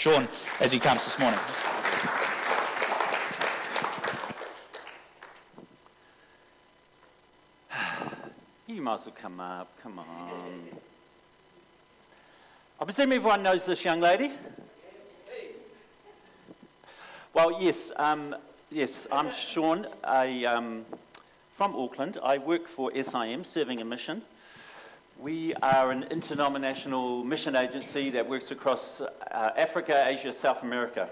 Sean as he comes this morning. You might as well come up, come on. I presume everyone knows this young lady? Well, yes, I'm Sean. I'm from Auckland. I work for SIM, Serving a Mission. We are an interdenominational mission agency that works across Africa, Asia, South America.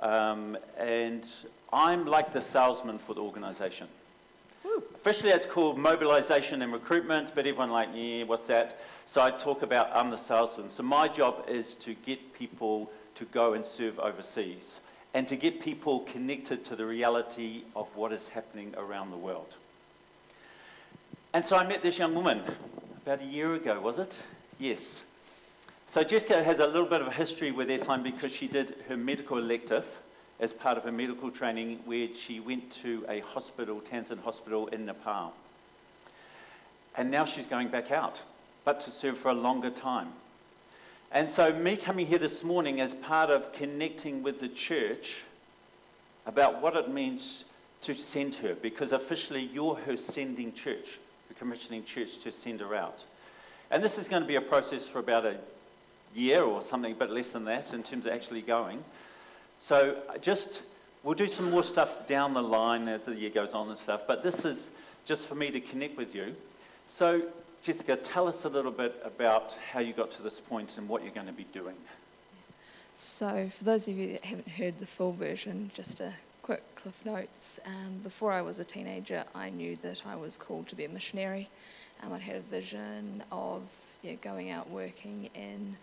And I'm like the salesman for the organisation. Officially, it's called mobilisation and recruitment, but everyone like, yeah, what's that? So I talk about I'm the salesman. So my job is to get people to go and serve overseas and to get people connected to the reality of what is happening around the world. And so I met this young woman. About a year ago, was it? Yes. So Jessica has a little bit of a history with Esheim because she did her medical elective as part of her medical training where she went to a hospital, Tansen Hospital in Nepal. And now she's going back out, but to serve for a longer time. And so me coming here this morning as part of connecting with the church about what it means to send her, because officially you're her sending church. Commissioning church to send her out. And this is going to be a process for about a year or something, but less than that in terms of actually going. So just, we'll do some more stuff down the line as the year goes on and stuff, but this is just for me to connect with you. So Jessica, tell us a little bit about how you got to this point and what you're going to be doing. So for those of you that haven't heard the full version, just a quick cliff notes. Before I was a teenager, I knew that I was called to be a missionary. I'd had a vision of going out working in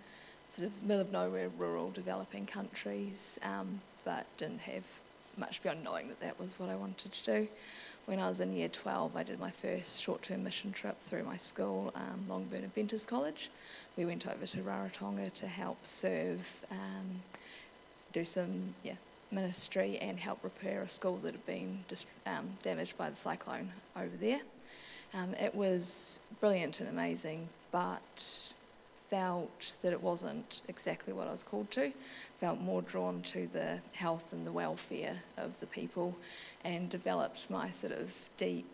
sort of middle of nowhere, rural, developing countries, but didn't have much beyond knowing that that was what I wanted to do. When I was in year 12, I did my first short-term mission trip through my school, Longburn Adventist College. We went over to Rarotonga to help serve, do some, ministry and help repair a school that had been damaged by the cyclone over there. It was brilliant and amazing, but felt that it wasn't exactly what I was called to. Felt more drawn to the health and the welfare of the people and developed my sort of deep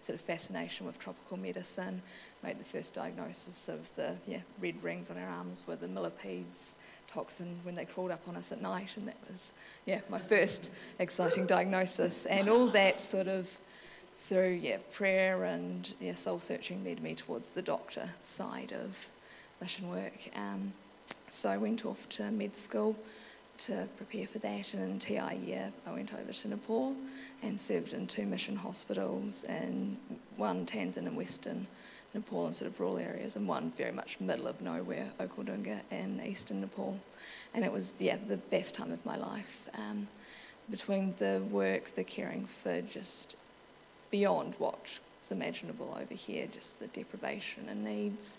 sort of fascination with tropical medicine. Made the first diagnosis of the red rings on our arms were the millipedes toxin when they crawled up on us at night, and that was my first exciting diagnosis. And all that sort of through prayer and soul searching led me towards the doctor side of mission work. So I went off to med school to prepare for that, and in TI year I went over to Nepal and served in 2 mission hospitals, and one Tanzan and Western Nepal in sort of rural areas, and one very much middle of nowhere, Okhaldunga in eastern Nepal. And it was the best time of my life. Between the work, the caring for just beyond what's imaginable over here, just the deprivation and needs,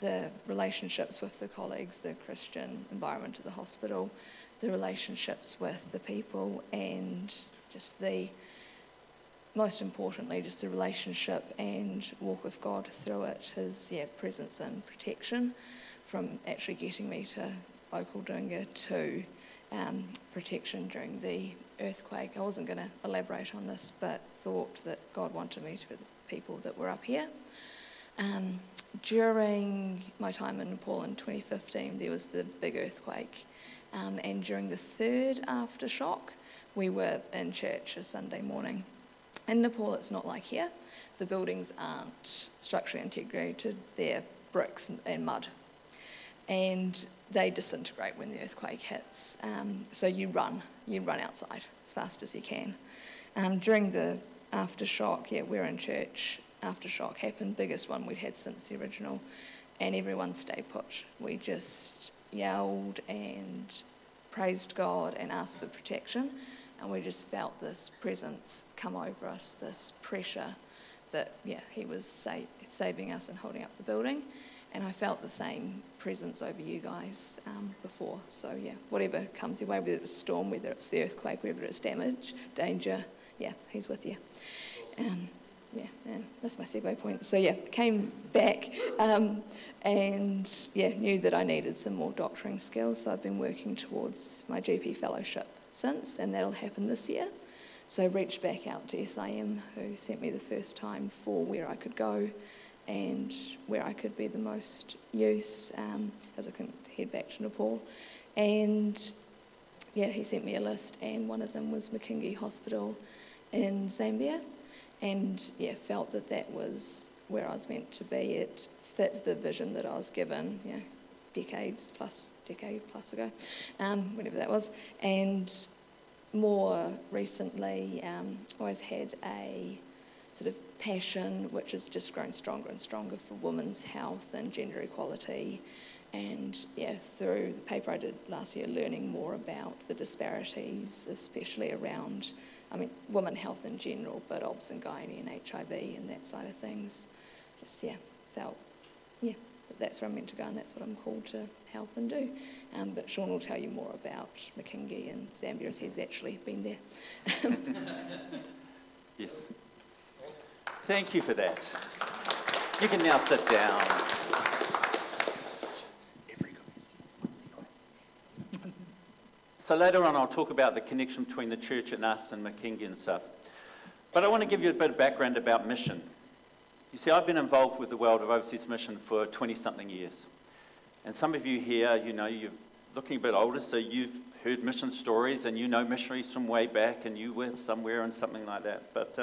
the relationships with the colleagues, the Christian environment of the hospital, the relationships with the people, and just the most importantly, just the relationship and walk with God through it, his presence and protection, from actually getting me to Okhaldunga to protection during the earthquake. I wasn't going to elaborate on this, but thought that God wanted me to be the people that were up here. During my time in Nepal in 2015, there was the big earthquake, and during the third aftershock, we were in church a Sunday morning. In Nepal, it's not like here. The buildings aren't structurally integrated, they're bricks and mud. And they disintegrate when the earthquake hits. So you run outside as fast as you can. During the aftershock, we're in church, aftershock happened, biggest one we'd had since the original, and everyone stayed put. We just yelled and praised God and asked for protection. And we just felt this presence come over us, this pressure that, he was saving us and holding up the building. And I felt the same presence over you guys before. So, whatever comes your way, whether it's a storm, whether it's the earthquake, whether it's danger, he's with you. that's my segue point. So came back and knew that I needed some more doctoring skills, so I've been working towards my GP fellowship since, and that'll happen this year. So I reached back out to SIM, who sent me the first time for where I could go and where I could be the most use, as I couldn't head back to Nepal. And he sent me a list, and one of them was Mukinge Hospital in Zambia, and felt that that was where I was meant to be. It fit the vision that I was given, decade plus ago, whatever that was. And more recently, always had a sort of passion which has just grown stronger and stronger for women's health and gender equality. And through the paper I did last year, learning more about the disparities, especially around, women health in general, but obs and gynae and HIV and that side of things. Just felt that's where I'm meant to go, and that's what I'm called to help and do. But Sean will tell you more about Mukinge and Zambia, as he's actually been there. Yes. Thank you for that. You can now sit down. So later on I'll talk about the connection between the church and us and Mukinge and stuff. But I want to give you a bit of background about mission. You see, I've been involved with the world of overseas mission for 20-something years. And some of you here, you're looking a bit older, so you've heard mission stories and you know missionaries from way back and you were somewhere and something like that. But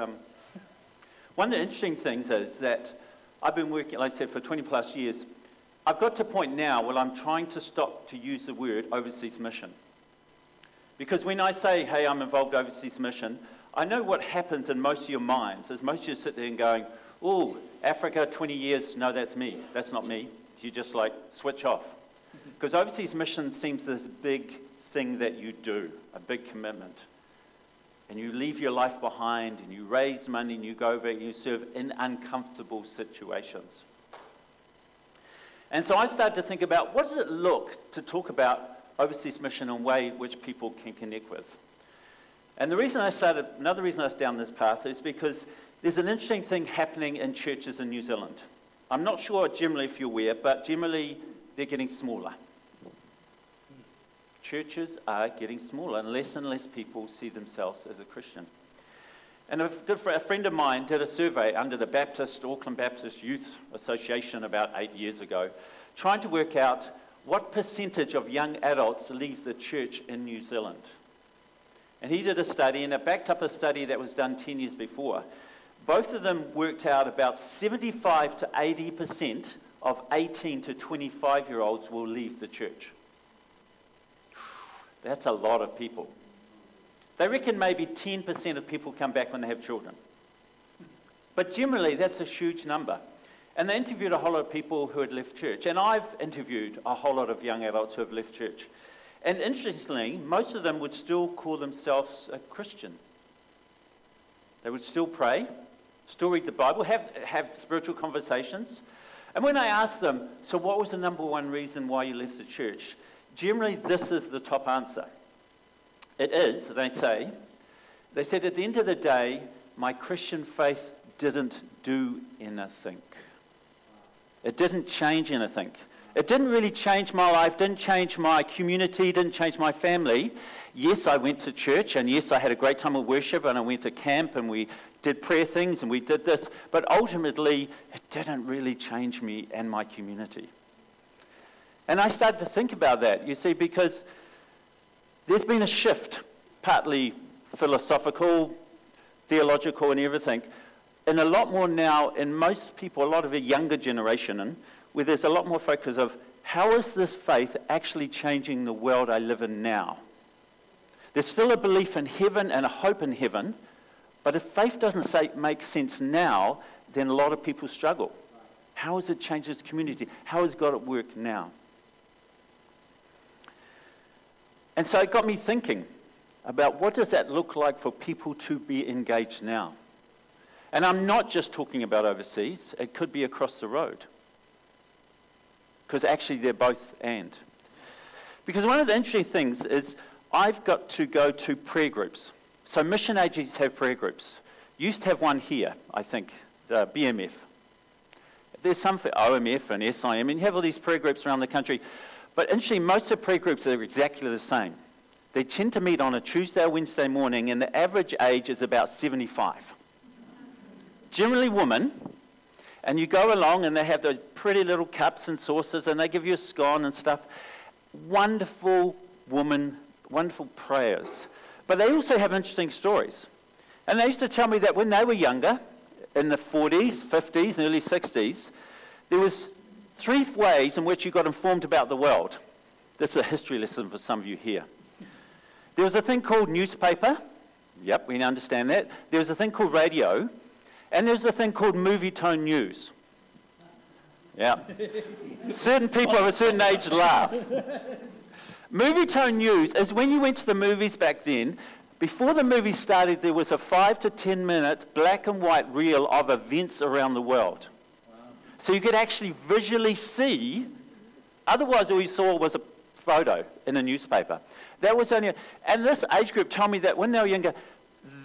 one of the interesting things is that I've been working, like I said, for 20-plus years. I've got to a point now where I'm trying to stop to use the word overseas mission. Because when I say, hey, I'm involved in overseas mission, I know what happens in most of your minds is most of you sit there and going, oh, Africa, 20 years, no, that's me. That's not me. You just switch off. Because overseas mission seems this big thing that you do, a big commitment. And you leave your life behind and you raise money and you go over and you serve in uncomfortable situations. And so I started to think about, what does it look to talk about overseas mission in a way which people can connect with? And another reason I was down this path is because there's an interesting thing happening in churches in New Zealand. I'm not sure generally if you're aware, but generally they're getting smaller. Churches are getting smaller, and less people see themselves as a Christian. And a friend of mine did a survey under the Auckland Baptist Youth Association about 8 years ago, trying to work out what percentage of young adults leave the church in New Zealand. And he did a study, and it backed up a study that was done 10 years before. Both of them worked out about 75 to 80% of 18 to 25-year-olds will leave the church. That's a lot of people. They reckon maybe 10% of people come back when they have children. But generally, that's a huge number. And they interviewed a whole lot of people who had left church. And I've interviewed a whole lot of young adults who have left church. And interestingly, most of them would still call themselves a Christian. They would still pray, still read the Bible, have spiritual conversations. And when I asked them, so what was the number one reason why you left the church? Generally, this is the top answer. It is, they said, at the end of the day, my Christian faith didn't do anything. It didn't change anything. It didn't really change my life, didn't change my community, didn't change my family. Yes, I went to church, and yes, I had a great time of worship, and I went to camp, and we did prayer things, and we did this. But ultimately, it didn't really change me and my community. And I started to think about that, you see, because there's been a shift, partly philosophical, theological, and everything, and a lot more now in most people, a lot of a younger generation, and where there's a lot more focus of how is this faith actually changing the world I live in now? There's still a belief in heaven and a hope in heaven, but if faith doesn't make sense now, then a lot of people struggle. How has it changed this community? How has God at work now? And so it got me thinking about what does that look like for people to be engaged now? And I'm not just talking about overseas. It could be across the road. Because actually they're both and. Because one of the interesting things is I've got to go to prayer groups. So mission agencies have prayer groups. used to have one here, I think, BMF. There's some for OMF and SIM, and you have all these prayer groups around the country. But interestingly, most of the prayer groups are exactly the same. They tend to meet on a Tuesday or Wednesday morning, and the average age is about 75. Generally women, and you go along and they have those pretty little cups and saucers and they give you a scone and stuff. Wonderful women, wonderful prayers. But they also have interesting stories. And they used to tell me that when they were younger, in the 40s, 50s, and early 60s, there was three ways in which you got informed about the world. This is a history lesson for some of you here. There was a thing called newspaper. Yep, we understand that. There was a thing called radio. And there's a thing called movie tone news. Yeah. Certain people of a certain age laugh. Movie tone news is when you went to the movies back then, before the movie started, there was a 5 to 10 minute black and white reel of events around the world. Wow. So you could actually visually see, otherwise all you saw was a photo in a newspaper. That was only, and this age group told me that when they were younger,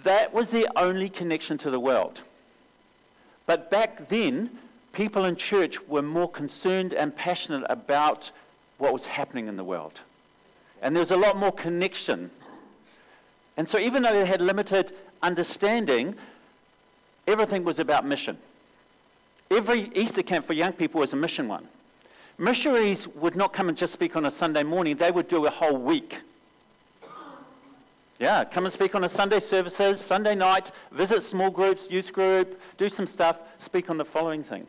that was their only connection to the world. But back then, people in church were more concerned and passionate about what was happening in the world. And there was a lot more connection. And so even though they had limited understanding, everything was about mission. Every Easter camp for young people was a mission one. Missionaries would not come and just speak on a Sunday morning. They would do a whole week. Yeah, come and speak on a Sunday services, Sunday night, visit small groups, youth group, do some stuff, speak on the following thing.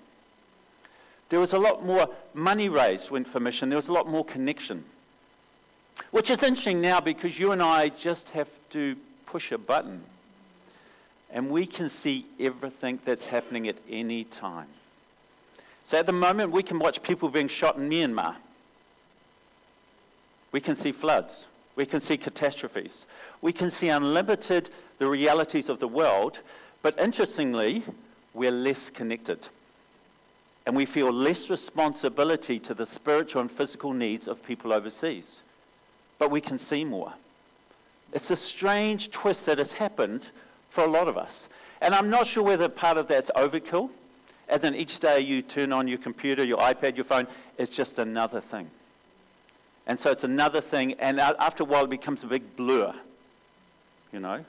There was a lot more money raised went for mission. There was a lot more connection. Which is interesting now because you and I just have to push a button. And we can see everything that's happening at any time. So at the moment, we can watch people being shot in Myanmar. We can see floods. We can see catastrophes. We can see unlimited the realities of the world, but interestingly, we're less connected. And we feel less responsibility to the spiritual and physical needs of people overseas. But we can see more. It's a strange twist that has happened for a lot of us. And I'm not sure whether part of that's overkill. As in each day you turn on your computer, your iPad, your phone, it's just another thing. And so it's another thing, and after a while it becomes a big blur, you know.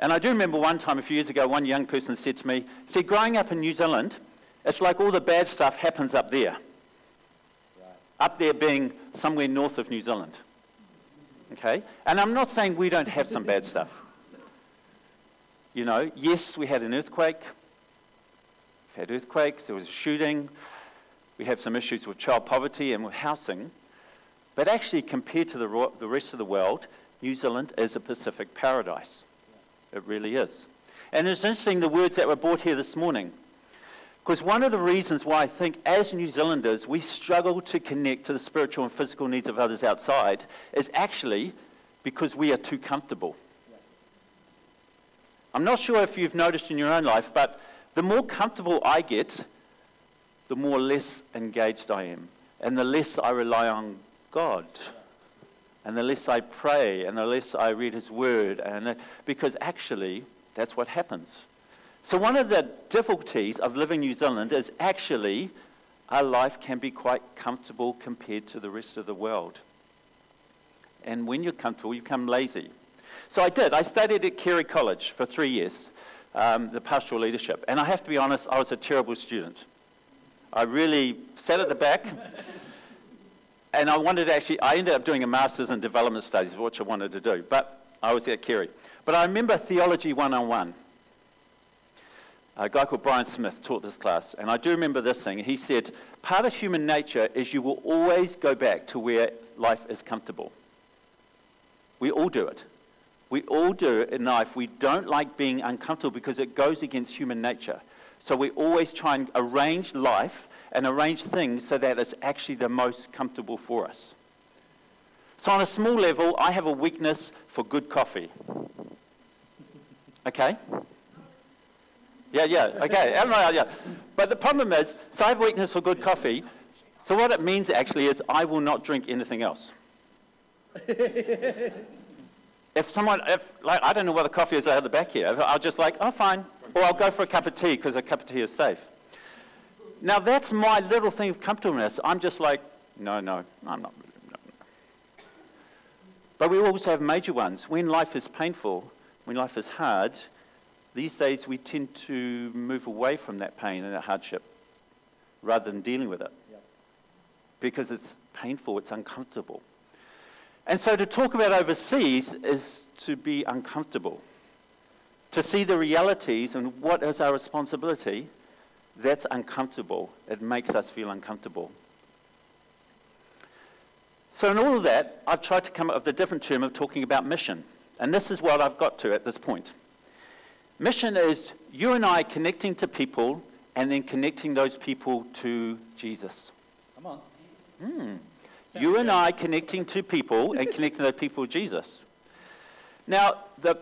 And I do remember one time a few years ago, one young person said to me, see, growing up in New Zealand, it's like all the bad stuff happens up there. Right. Up there being somewhere north of New Zealand, okay? And I'm not saying we don't have some bad stuff. You know, yes, we had an earthquake. We've had earthquakes, there was a shooting. We have some issues with child poverty and with housing. But actually, compared to the rest of the world, New Zealand is a Pacific paradise. It really is. And it's interesting, the words that were brought here this morning. Because one of the reasons why I think, as New Zealanders, we struggle to connect to the spiritual and physical needs of others outside is actually because we are too comfortable. I'm not sure if you've noticed in your own life, but the more comfortable I get, the more less engaged I am, and the less I rely on God, and the less I pray, and the less I read His Word, and because actually, that's what happens. So one of the difficulties of living in New Zealand is actually our life can be quite comfortable compared to the rest of the world. And when you're comfortable, you become lazy. So I studied at Kerry College for 3 years, the pastoral leadership, and I have to be honest, I was a terrible student. I really sat at the back, and I ended up doing a master's in development studies, which I wanted to do, but I was at Kerry. But I remember Theology 101. A guy called Brian Smith taught this class, and I do remember this thing. He said, part of human nature is you will always go back to where life is comfortable. We all do it. We all do it in life. We don't like being uncomfortable because it goes against human nature. So we always try and arrange life and arrange things so that it's actually the most comfortable for us. So on a small level, I have a weakness for good coffee. Okay? Yeah, okay. I don't know, yeah. But the problem is, so I have a weakness for good coffee. So what it means actually is I will not drink anything else. If I don't know whether coffee is out of the back here, I'll just like, oh, fine. Or I'll go for a cup of tea because a cup of tea is safe. Now, that's my little thing of comfortableness. I'm just like, no, I'm not. No. But we also have major ones. When life is painful, when life is hard, these days we tend to move away from that pain and that hardship rather than dealing with it. Yeah. Because it's painful, it's uncomfortable. And so to talk about overseas is to be uncomfortable, to see the realities and what is our responsibility. That's uncomfortable. It makes us feel uncomfortable. So in all of that, I've tried to come up with a different term of talking about mission. And this is what I've got to at this point. Mission is you and I connecting to people and then connecting those people to Jesus. Come on. You and I connecting to people and connecting those people to Jesus. Now, the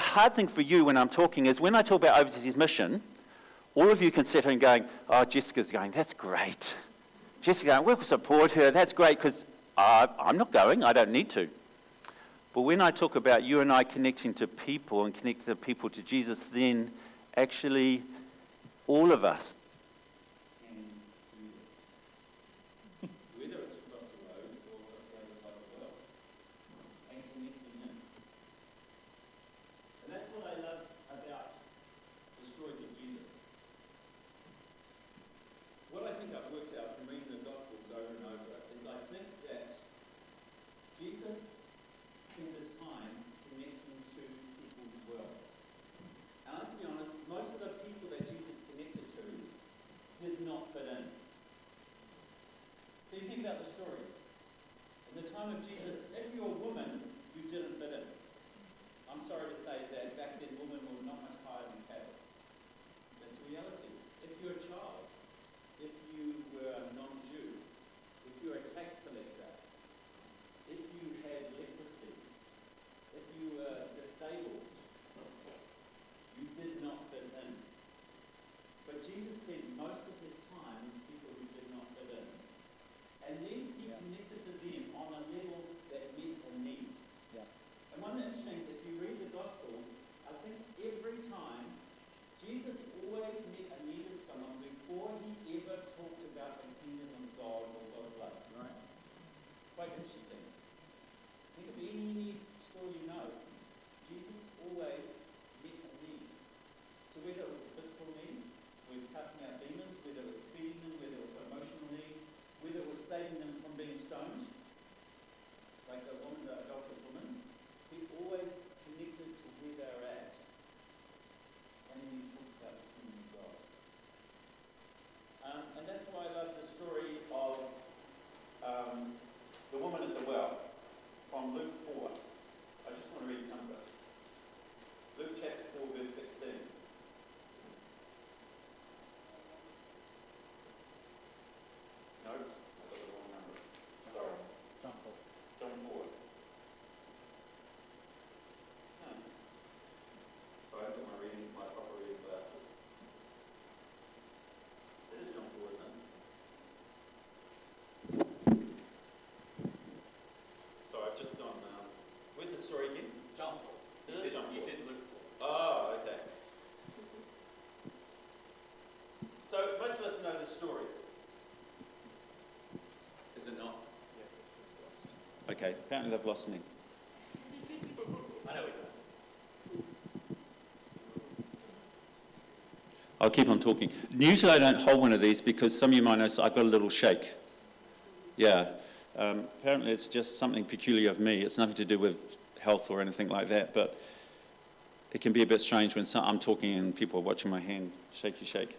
hard thing for you when I'm talking is when I talk about overseas mission, all of you can sit here and going, oh, Jessica's going, that's great. Jessica's going, we'll support her, that's great, because I'm not going, I don't need to. But when I talk about you and I connecting to people and connecting the people to Jesus, then actually all of us, okay, apparently they've lost me. I know it. I'll keep on talking. Usually I don't hold one of these because some of you might notice I've got a little shake. Yeah. Apparently it's just something peculiar of me. It's nothing to do with health or anything like that, but it can be a bit strange when I'm talking and people are watching my hand. Shaky shake.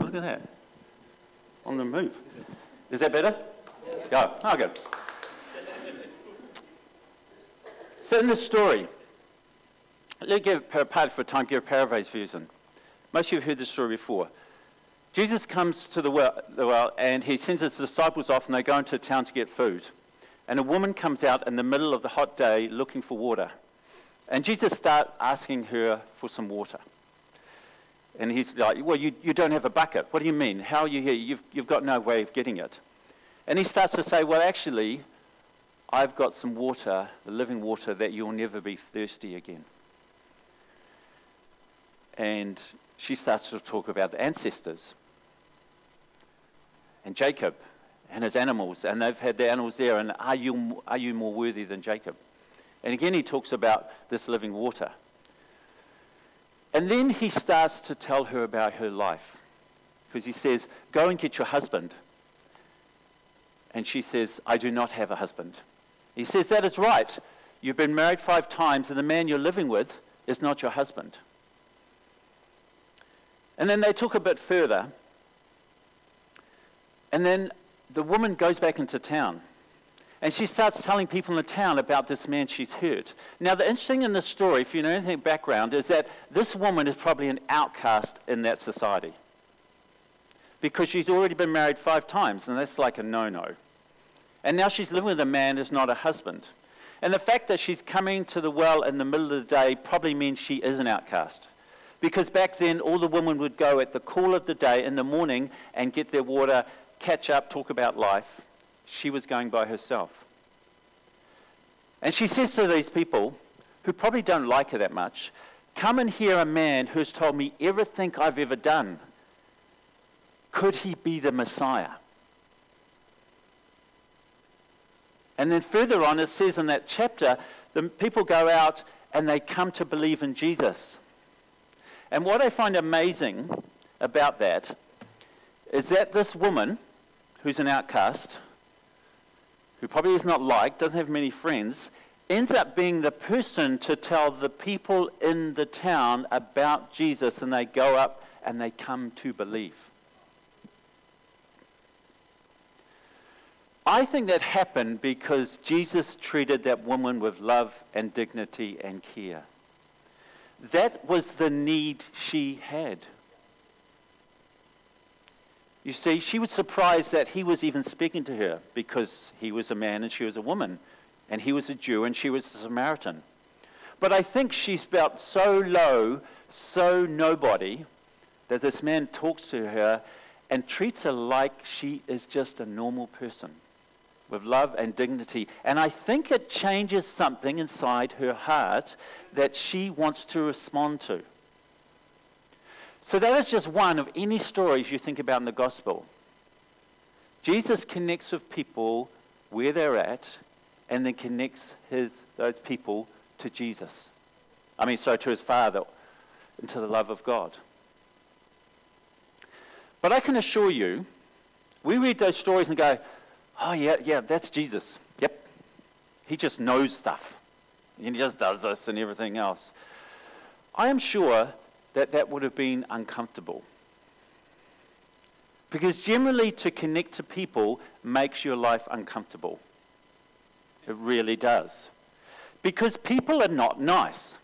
Look at that. On the move. Is that better? Go. Oh, good. So in this story, let me give a part for a time, give a paraphrase version. Most of you have heard this story before. Jesus comes to the well, and he sends his disciples off, and they go into a town to get food. And a woman comes out in the middle of the hot day looking for water. And Jesus starts asking her for some water. And he's like, well, you don't have a bucket. What do you mean? How are you here? You've got no way of getting it. And he starts to say, well, actually, I've got some water, the living water, that you'll never be thirsty again. And she starts to talk about the ancestors and Jacob and his animals, and they've had their animals there, and are you more worthy than Jacob? And again he talks about this living water. And then he starts to tell her about her life, because he says, go and get your husband. And she says, I do not have a husband. He says, that is right. You've been married 5 times, and the man you're living with is not your husband. And then they took a bit further, and then the woman goes back into town, and she starts telling people in the town about this man she's heard. Now, the interesting in this story, if you know anything background, is that this woman is probably an outcast in that society, because she's already been married 5 times, and that's like a no-no. And now she's living with a man who's not a husband. And the fact that she's coming to the well in the middle of the day probably means she is an outcast, because back then all the women would go at the cool of the day in the morning and get their water, catch up, talk about life. She was going by herself. And she says to these people, who probably don't like her that much, come and hear a man who's told me everything I've ever done. Could he be the Messiah? And then further on, it says in that chapter, the people go out and they come to believe in Jesus. And what I find amazing about that is that this woman, who's an outcast, who probably is not liked, doesn't have many friends, ends up being the person to tell the people in the town about Jesus, and they go up and they come to believe. I think that happened because Jesus treated that woman with love and dignity and care. That was the need she had. You see, she was surprised that he was even speaking to her, because he was a man and she was a woman, and he was a Jew and she was a Samaritan. But I think she felt so low, so nobody, that this man talks to her and treats her like she is just a normal person, with love and dignity. And I think it changes something inside her heart that she wants to respond to. So that is just one of any stories you think about in the gospel. Jesus connects with people where they're at, and then connects those people to Jesus. To his Father, and to the love of God. But I can assure you, we read those stories and go, oh yeah, that's Jesus. Yep. He just knows stuff. He just does this and everything else. I am sure that would have been uncomfortable. Because generally to connect to people makes your life uncomfortable. It really does. Because people are not nice.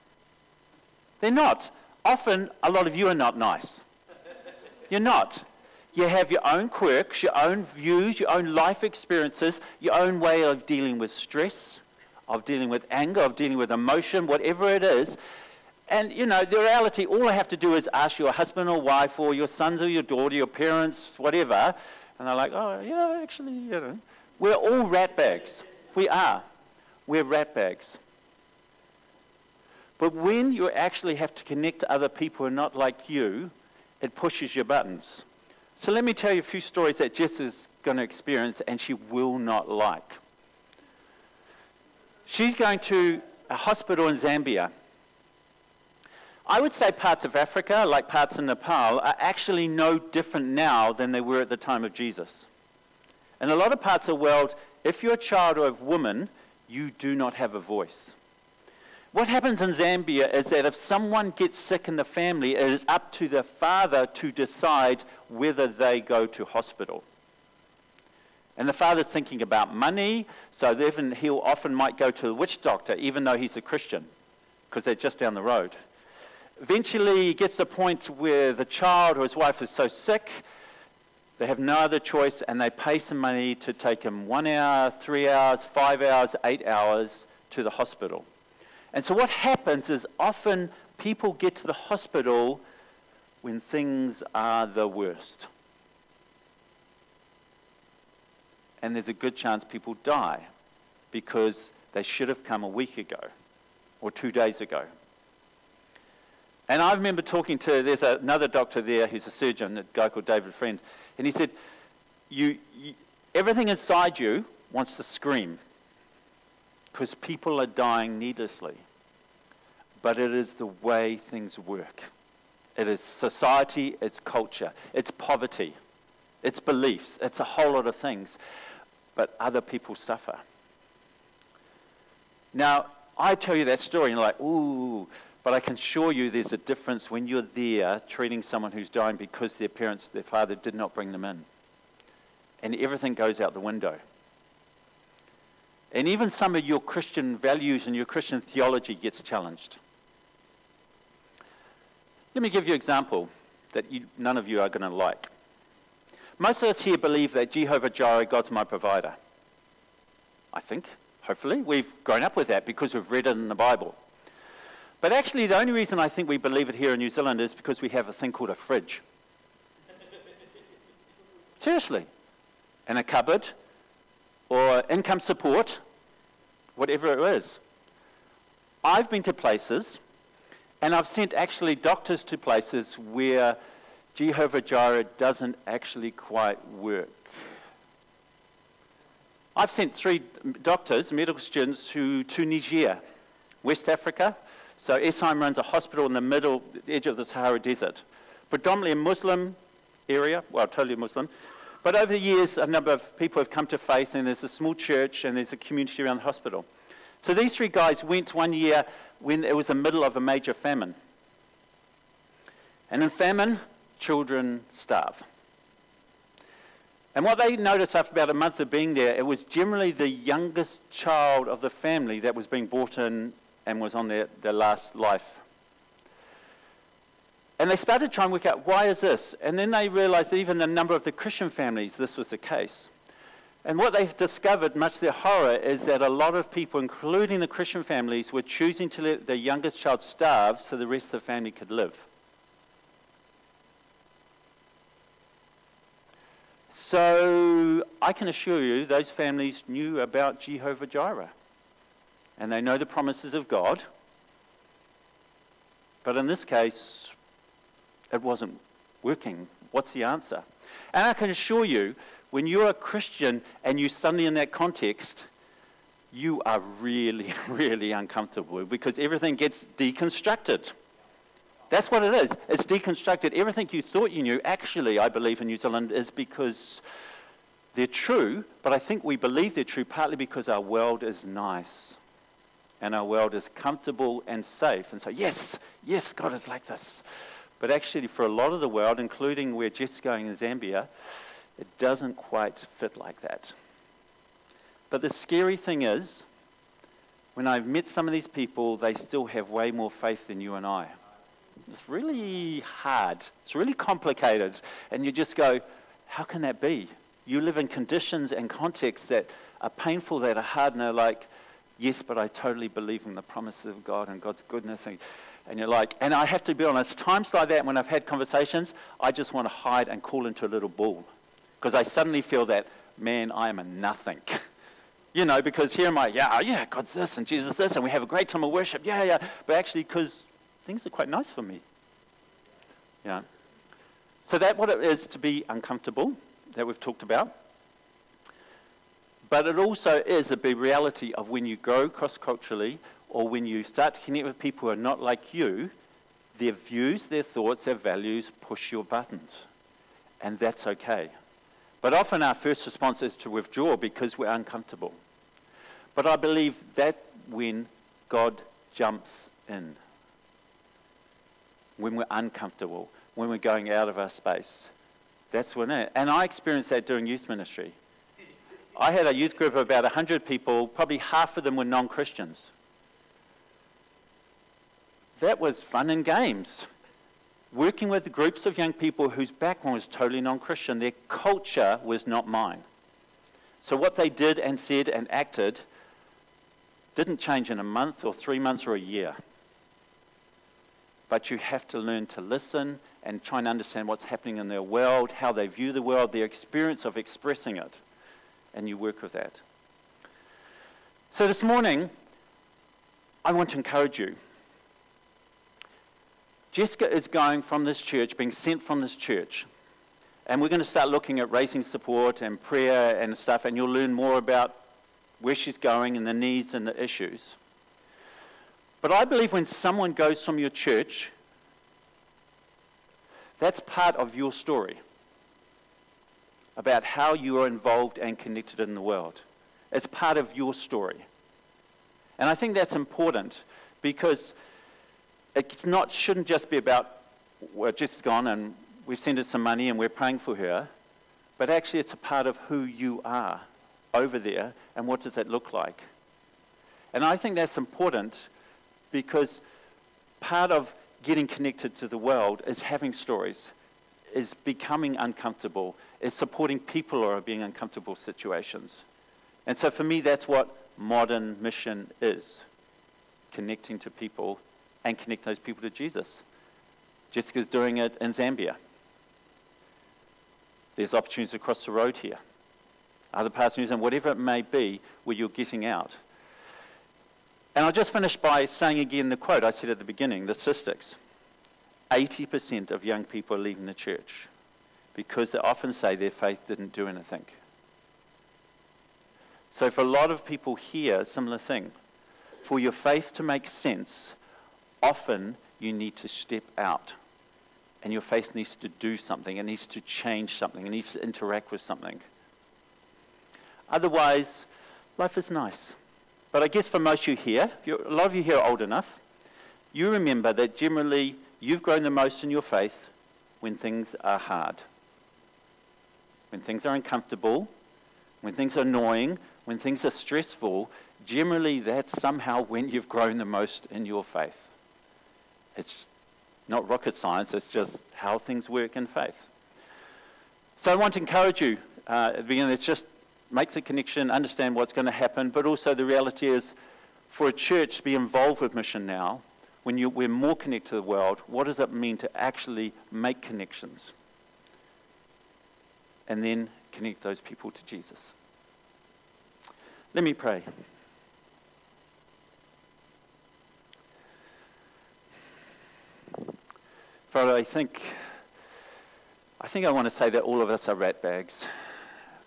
They're not. Often a lot of you are not nice. You're not. You have your own quirks, your own views, your own life experiences, your own way of dealing with stress, of dealing with anger, of dealing with emotion, whatever it is. And, the reality, all I have to do is ask your husband or wife or your sons or your daughter, your parents, whatever, and they're like, oh, yeah, actually, We're all rat bags. We are. We're rat bags. But when you actually have to connect to other people who are not like you, it pushes your buttons. So let me tell you a few stories that Jess is going to experience and she will not like. She's going to a hospital in Zambia. I would say parts of Africa, like parts of Nepal, are actually no different now than they were at the time of Jesus. In a lot of parts of the world, if you're a child or a woman, you do not have a voice. What happens in Zambia is that if someone gets sick in the family, it is up to the father to decide whether they go to hospital. And the father's thinking about money, so he'll often might go to the witch doctor, even though he's a Christian, because they're just down the road. Eventually, he gets to the point where the child or his wife is so sick, they have no other choice, and they pay some money to take him 1 hour, 3 hours, 5 hours, 8 hours to the hospital. And so what happens is often people get to the hospital when things are the worst. And there's a good chance people die because they should have come a week ago or 2 days ago. And I remember talking to, there's another doctor there who's a surgeon, a guy called David Friend, and he said, you everything inside you wants to scream because people are dying needlessly. But it is the way things work. It is society, it's culture, it's poverty, it's beliefs, it's a whole lot of things. But other people suffer. Now, I tell you that story and you're like, ooh, but I can assure you there's a difference when you're there treating someone who's dying because their parents, their father did not bring them in. And everything goes out the window. And even some of your Christian values and your Christian theology gets challenged. Let me give you an example that none of you are going to like. Most of us here believe that Jehovah Jireh, God's my provider. I think, hopefully. We've grown up with that because we've read it in the Bible. But actually, the only reason I think we believe it here in New Zealand is because we have a thing called a fridge. Seriously. And a cupboard, or income support, whatever it is. I've been to places, and I've sent actually doctors to places where Jehovah Jireh doesn't actually quite work. I've sent 3 doctors, medical students, to Niger, West Africa. So Esheim runs a hospital in the middle edge of the Sahara Desert. Predominantly a Muslim area, well, totally Muslim. But over the years, a number of people have come to faith, and there's a small church, and there's a community around the hospital. So these 3 guys went one year when it was the middle of a major famine. And in famine, children starve. And what they noticed after about a month of being there, it was generally the youngest child of the family that was being brought in and was on their last life. And they started trying to work out, why is this? And then they realized that even a number of the Christian families, this was the case. And what they've discovered, much to their horror, is that a lot of people, including the Christian families, were choosing to let their youngest child starve so the rest of the family could live. So I can assure you those families knew about Jehovah Jireh. And they know the promises of God. But in this case, it wasn't working. What's the answer? And I can assure you, when you're a Christian and you're suddenly in that context, you are really, really uncomfortable because everything gets deconstructed. That's what it is. It's deconstructed. Everything you thought you knew, actually, I believe in New Zealand, is because they're true, but I think we believe they're true partly because our world is nice and our world is comfortable and safe. And so, yes, God is like this. But actually, for a lot of the world, including where Jeff's going in Zambia, it doesn't quite fit like that. But the scary thing is, when I've met some of these people, they still have way more faith than you and I. It's really hard. It's really complicated. And you just go, how can that be? You live in conditions and contexts that are painful, that are hard, and they're like, yes, but I totally believe in the promises of God and God's goodness. And you're like, and I have to be honest, times like that when I've had conversations, I just want to hide and crawl into a little ball. Because I suddenly feel that, man, I am a nothing. You know, because here I'm like, yeah, God's this and Jesus this, and we have a great time of worship, yeah. But actually, because things are quite nice for me. Yeah. So that's what it is to be uncomfortable, that we've talked about. But it also is a big reality of when you go cross-culturally or when you start to connect with people who are not like you, their views, their thoughts, their values push your buttons. And that's okay. But often our first response is to withdraw because we're uncomfortable. But I believe that when God jumps in, when we're uncomfortable, when we're going out of our space. That's when it is. And I experienced that doing youth ministry. I had a youth group of about 100 people, probably half of them were non-Christians. That was fun and games. Working with groups of young people whose background was totally non-Christian, their culture was not mine. So what they did and said and acted didn't change in a month or 3 months or a year. But you have to learn to listen and try and understand what's happening in their world, how they view the world, their experience of expressing it, and you work with that. So this morning, I want to encourage you. Jessica is going from this church, being sent from this church. And we're going to start looking at raising support and prayer and stuff, and you'll learn more about where she's going and the needs and the issues. But I believe when someone goes from your church, that's part of your story about how you are involved and connected in the world. It's part of your story. And I think that's important because it's not shouldn't just be about, well, Jess is gone and we've sent her some money and we're praying for her, but actually it's a part of who you are over there and what does that look like. And I think that's important because part of getting connected to the world is having stories, is becoming uncomfortable, is supporting people who are being uncomfortable situations. And so for me, that's what modern mission is, connecting to people and connect those people to Jesus. Jessica's doing it in Zambia. There's opportunities across the road here, other parts of New Zealand, whatever it may be, where you're getting out. And I'll just finish by saying again the quote I said at the beginning, the statistics. 80% of young people are leaving the church because they often say their faith didn't do anything. So for a lot of people here, a similar thing. For your faith to make sense, often you need to step out. And your faith needs to do something. It needs to change something. It needs to interact with something. Otherwise, life is nice. But I guess for most of you here, a lot of you here are old enough, you remember that generally you've grown the most in your faith when things are hard, when things are uncomfortable, when things are annoying, when things are stressful. Generally, that's somehow when you've grown the most in your faith. It's not rocket science, it's just how things work in faith. So I want to encourage you, at the beginning, it's just make the connection, understand what's going to happen, but also the reality is for a church to be involved with mission now, when we're more connected to the world, what does it mean to actually make connections? And then connect those people to Jesus. Let me pray. Father, I think I want to say that all of us are rat bags.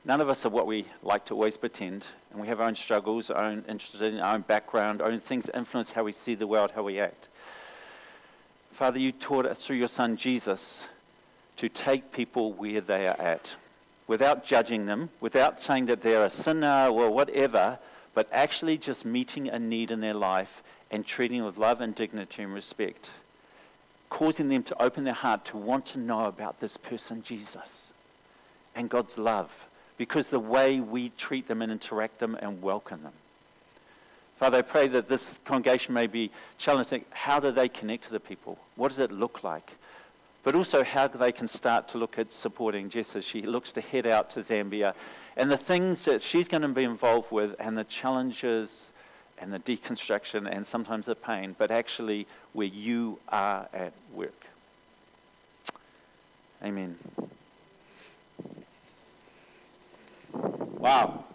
None of us are what we like to always pretend, and we have our own struggles, our own interests, our own background, our own things that influence how we see the world, how we act. Father, you taught us through your Son Jesus to take people where they are at, without judging them, without saying that they're a sinner or whatever, but actually just meeting a need in their life and treating with love and dignity and respect, causing them to open their heart to want to know about this person, Jesus, and God's love, because the way we treat them and interact them and welcome them. Father, I pray that this congregation may be challenging. How do they connect to the people? What does it look like? But also how they can start to look at supporting Jess as she looks to head out to Zambia and the things that she's going to be involved with and the challenges and the deconstruction and sometimes the pain, but actually where you are at work. Amen. Wow.